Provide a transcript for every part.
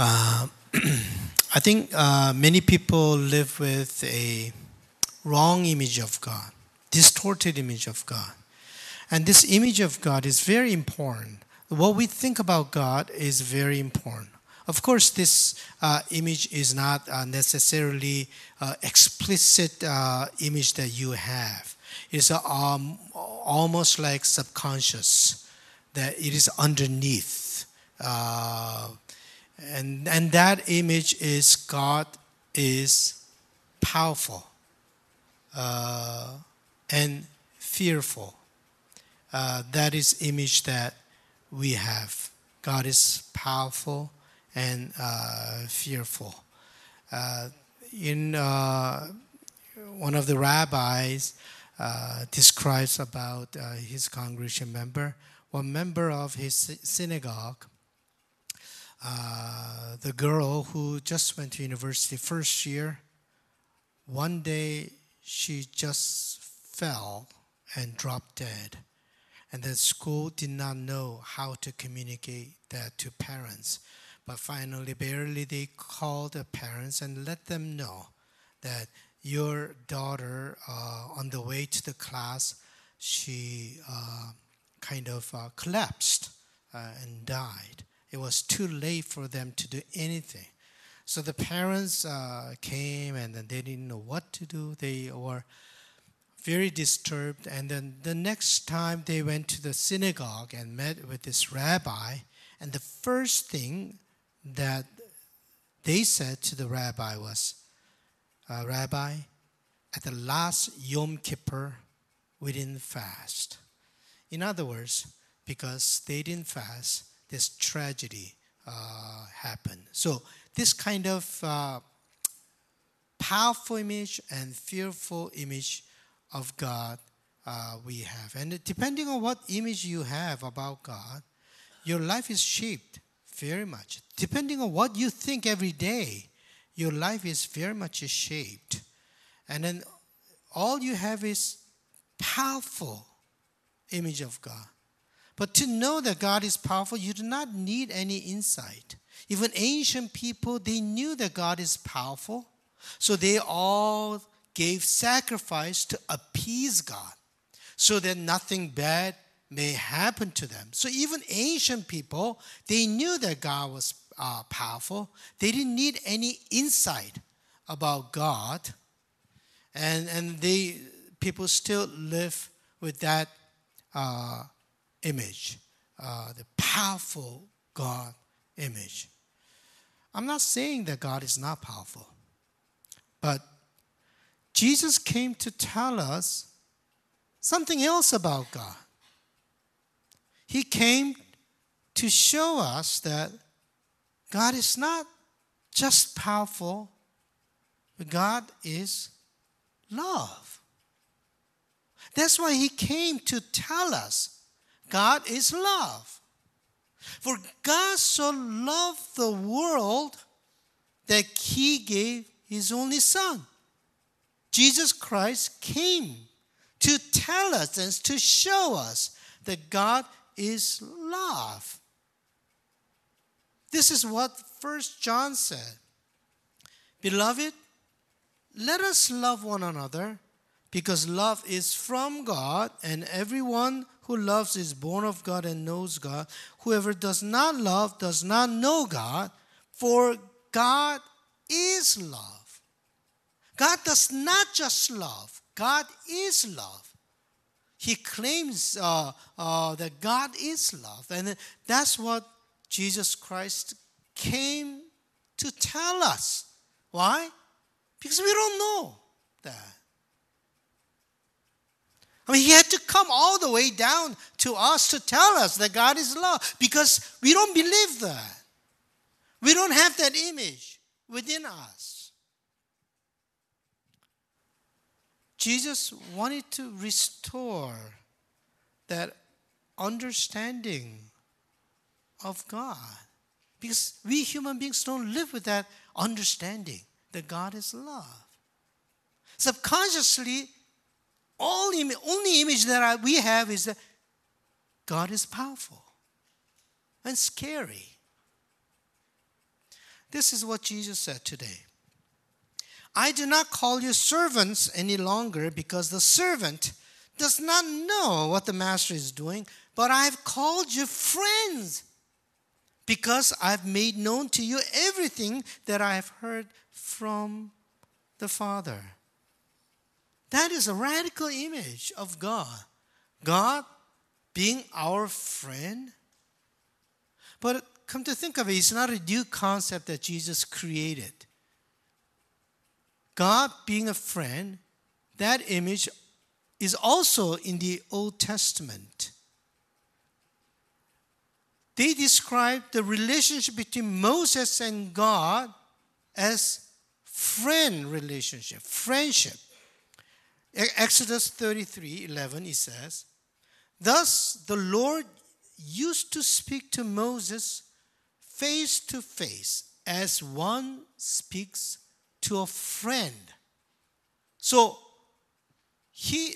I think many people live with a wrong image of God, distorted image of God. And this image of God is very important. What we think about God is very important. Of course, this image is not necessarily explicit image that you have. It's almost like subconscious, that it is underneath. And that image is God is powerful and fearful. That is image that we have. God is powerful and fearful. One of the rabbis describes about his congregation member. One member of his synagogue, the girl who just went to university first year, one day she just fell and dropped dead. And the school did not know how to communicate that to parents. But finally, barely they called the parents and let them know that your daughter, on the way to the class, she collapsed and died. It was too late for them to do anything. So the parents came, and then they didn't know what to do. They were very disturbed. And then the next time they went to the synagogue and met with this rabbi, and the first thing that they said to the rabbi was, Rabbi, at the last Yom Kippur, we didn't fast. In other words, because they didn't fast, this tragedy happened. So this kind of powerful image and fearful image of God we have. And depending on what image you have about God, your life is shaped very much. Depending on what you think every day, your life is very much shaped. And then all you have is powerful image of God. But to know that God is powerful, you do not need any insight. Even ancient people, they knew that God is powerful. So they all gave sacrifice to appease God so that nothing bad may happen to them. So even ancient people, they knew that God was powerful. They didn't need any insight about God. And people still live with that image, the powerful God image. I'm not saying that God is not powerful, but Jesus came to tell us something else about God. He came to show us that God is not just powerful, but God is love. That's why he came to tell us God is love. For God so loved the world that he gave his only son. Jesus Christ came to tell us and to show us that God is love. This is what 1 John said. Beloved, let us love one another, because love is from God, and everyone who loves is born of God and knows God. Whoever does not love does not know God, for God is love. God does not just love. God is love. He claims that God is love. And that's what Jesus Christ came to tell us. Why? Because we don't know that. I mean, he had to come all the way down to us to tell us that God is love, because we don't believe that. We don't have that image within us. Jesus wanted to restore that understanding of God, because we human beings don't live with that understanding that God is love. Subconsciously, only image that we have is that God is powerful and scary. This is what Jesus said today. I do not call you servants any longer, because the servant does not know what the master is doing, but I've called you friends, because I've made known to you everything that I have heard from the Father. That is a radical image of God. God being our friend. But come to think of it, it's not a new concept that Jesus created. God being a friend, that image is also in the Old Testament. They describe the relationship between Moses and God as friend relationship, friendship. Exodus 33:11, it says, thus the Lord used to speak to Moses face to face as one speaks to a friend. So he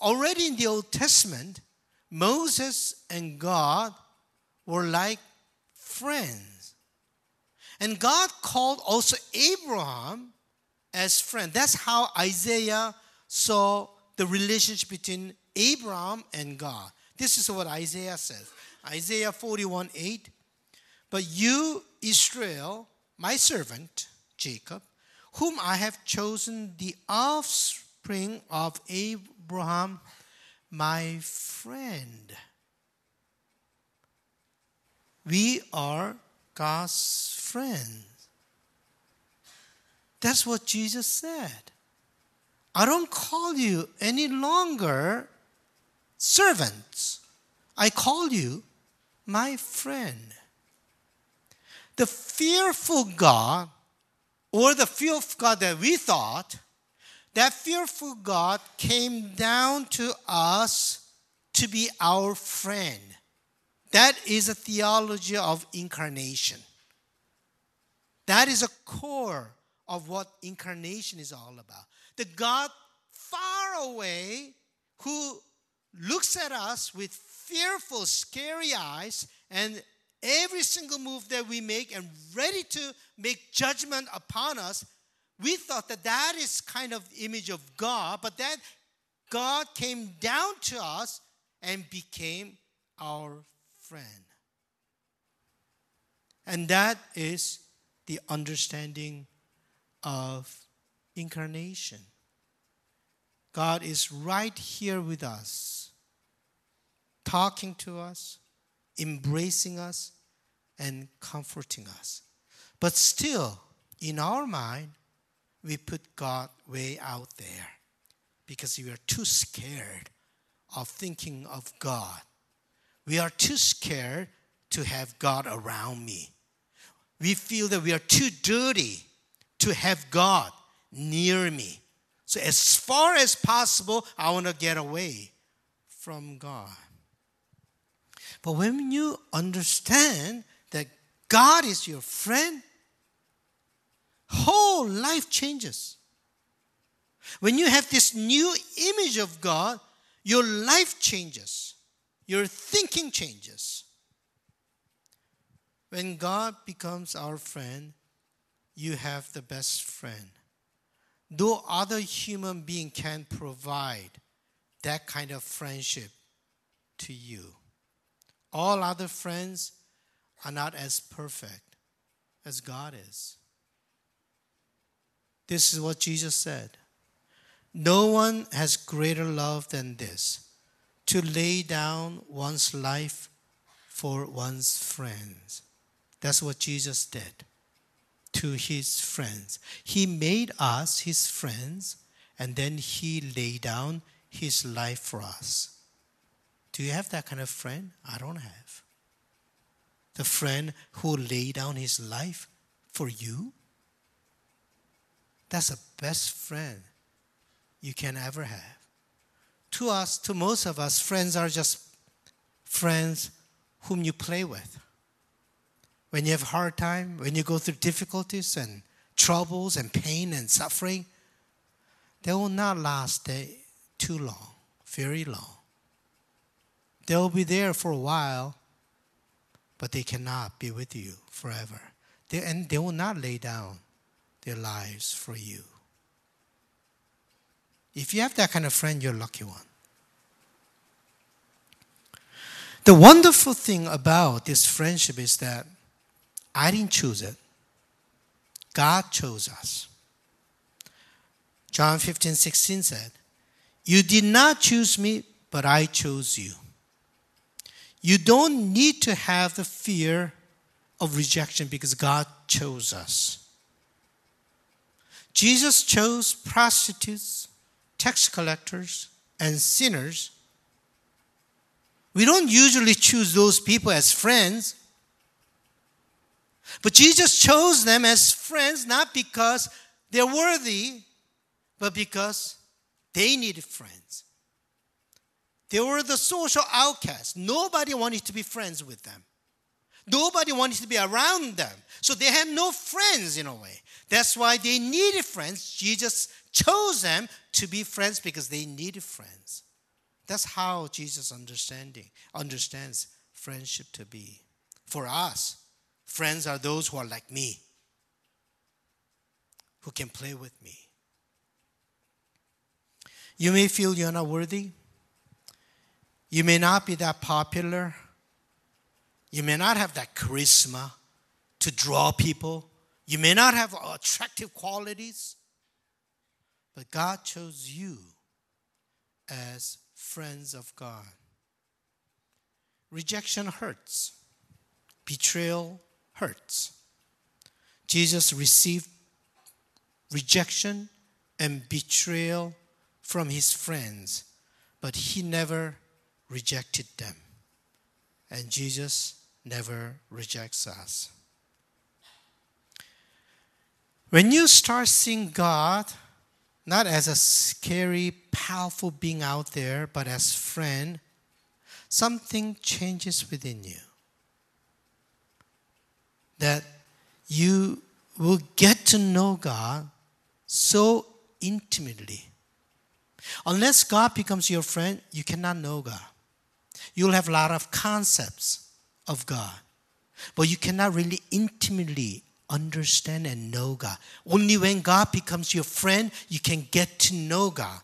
already in the Old Testament, Moses and God were like friends. And God called also Abraham as friend. That's how Isaiah saw the relationship between Abraham and God. This is what Isaiah says. Isaiah 41:8. But you, Israel, my servant, Jacob, whom I have chosen, the offspring of Abraham, my friend. We are God's friends. That's what Jesus said. I don't call you any longer servants. I call you my friend. The fearful God, or the fear of God that we thought, that fearful God came down to us to be our friend. That is a theology of incarnation. That is a core of what incarnation is all about. The God far away who looks at us with fearful, scary eyes, and every single move that we make and ready to make judgment upon us, we thought that that is kind of the image of God, but that God came down to us and became our friend. And that is the understanding of incarnation. God is right here with us, talking to us, embracing us, and comforting us. But still, in our mind, we put God way out there because we are too scared of thinking of God. We are too scared to have God around me. We feel that we are too dirty to have God near me. So as far as possible, I want to get away from God. But when you understand that God is your friend, whole life changes. When you have this new image of God, your life changes. Your thinking changes. When God becomes our friend, you have the best friend. No other human being can provide that kind of friendship to you. All other friends are not as perfect as God is. This is what Jesus said. No one has greater love than this, to lay down one's life for one's friends. That's what Jesus did to his friends. He made us his friends, and then he laid down his life for us. Do you have that kind of friend? I don't have. The friend who laid down his life for you? That's the best friend you can ever have. To us, to most of us, friends are just friends whom you play with. When you have a hard time, when you go through difficulties and troubles and pain and suffering, they will not last too long, very long. They will be there for a while, but they cannot be with you forever. and they will not lay down their lives for you. If you have that kind of friend, you're a lucky one. The wonderful thing about this friendship is that I didn't choose it. God chose us. John 15:16 said, "You did not choose me, but I chose you." You don't need to have the fear of rejection because God chose us. Jesus chose prostitutes, tax collectors, and sinners. We don't usually choose those people as friends. But Jesus chose them as friends not because they're worthy, but because they needed friends. They were the social outcasts. Nobody wanted to be friends with them. Nobody wanted to be around them. So they had no friends in a way. That's why they needed friends. Jesus chose them to be friends because they needed friends. That's how Jesus understands friendship to be. For us, friends are those who are like me, who can play with me. You may feel you're not worthy. You may not be that popular. You may not have that charisma to draw people. You may not have attractive qualities. But God chose you as friends of God. Rejection hurts. Betrayal hurts. Jesus received rejection and betrayal from his friends, but he never rejected them. And Jesus never rejects us. When you start seeing God not as a scary, powerful being out there, but as friend, something changes within you. That you will get to know God so intimately. Unless God becomes your friend, you cannot know God. You'll have a lot of concepts of God, but you cannot really intimately understand and know God. Only when God becomes your friend, you can get to know God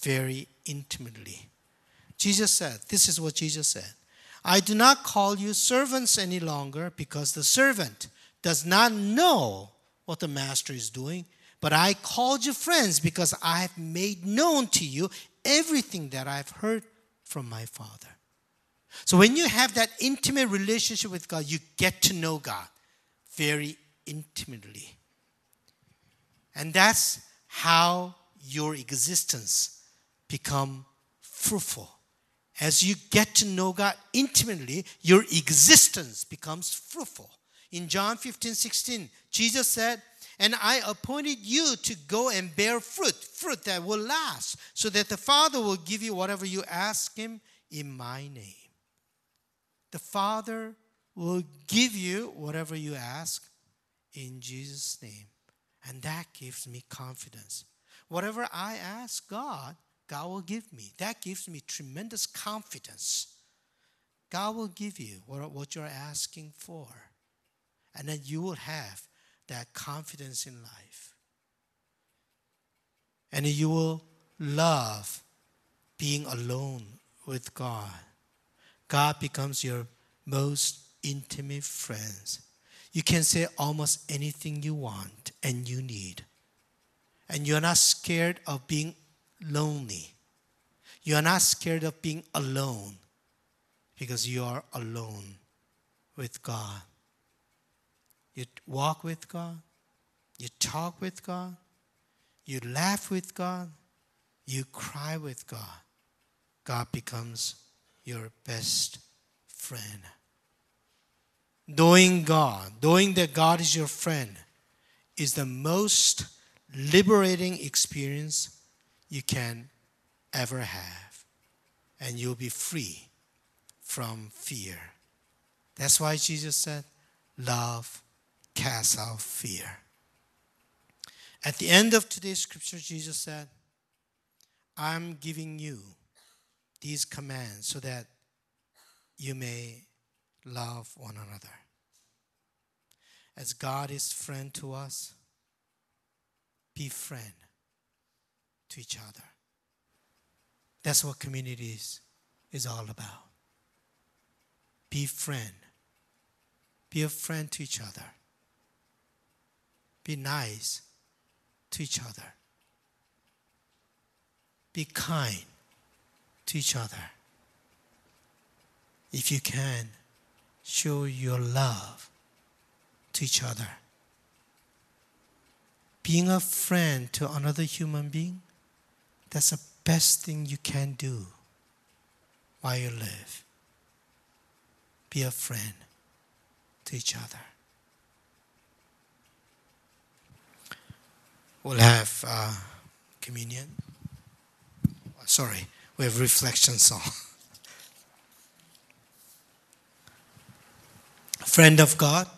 very intimately. Jesus said, this is what Jesus said, "I do not call you servants any longer because the servant does not know what the master is doing. But I called you friends because I have made known to you everything that I have heard from my Father." So when you have that intimate relationship with God, you get to know God very intimately. And that's how your existence becomes fruitful. As you get to know God intimately, your existence becomes fruitful. In John 15:16, Jesus said, "And I appointed you to go and bear fruit that will last, so that the Father will give you whatever you ask Him in my name." The Father will give you whatever you ask in Jesus' name. And that gives me confidence. Whatever I ask God, God will give me. That gives me tremendous confidence. God will give you what you're asking for. And then you will have that confidence in life. And you will love being alone with God. God becomes your most intimate friend. You can say almost anything you want and you need. And you're not scared of being lonely. You're not scared of being alone because you are alone with God. You walk with God, you talk with God, you laugh with God, you cry with God. God becomes your best friend. Knowing God, knowing that God is your friend, is the most liberating experience you can ever have. And you'll be free from fear. That's why Jesus said, "Love casts out fear." At the end of today's scripture, Jesus said, "I'm giving you these commands so that you may love one another." as God is friend to us, be friend to each other. That's what community is all about. Be friend. Be a friend to each other. Be nice to each other. Be kind to each other. If you can, show your love to each other. Being a friend to another human being, that's the best thing you can do while you live. Be a friend to each other. We'll have communion. Sorry, we have reflection song. Friend of God,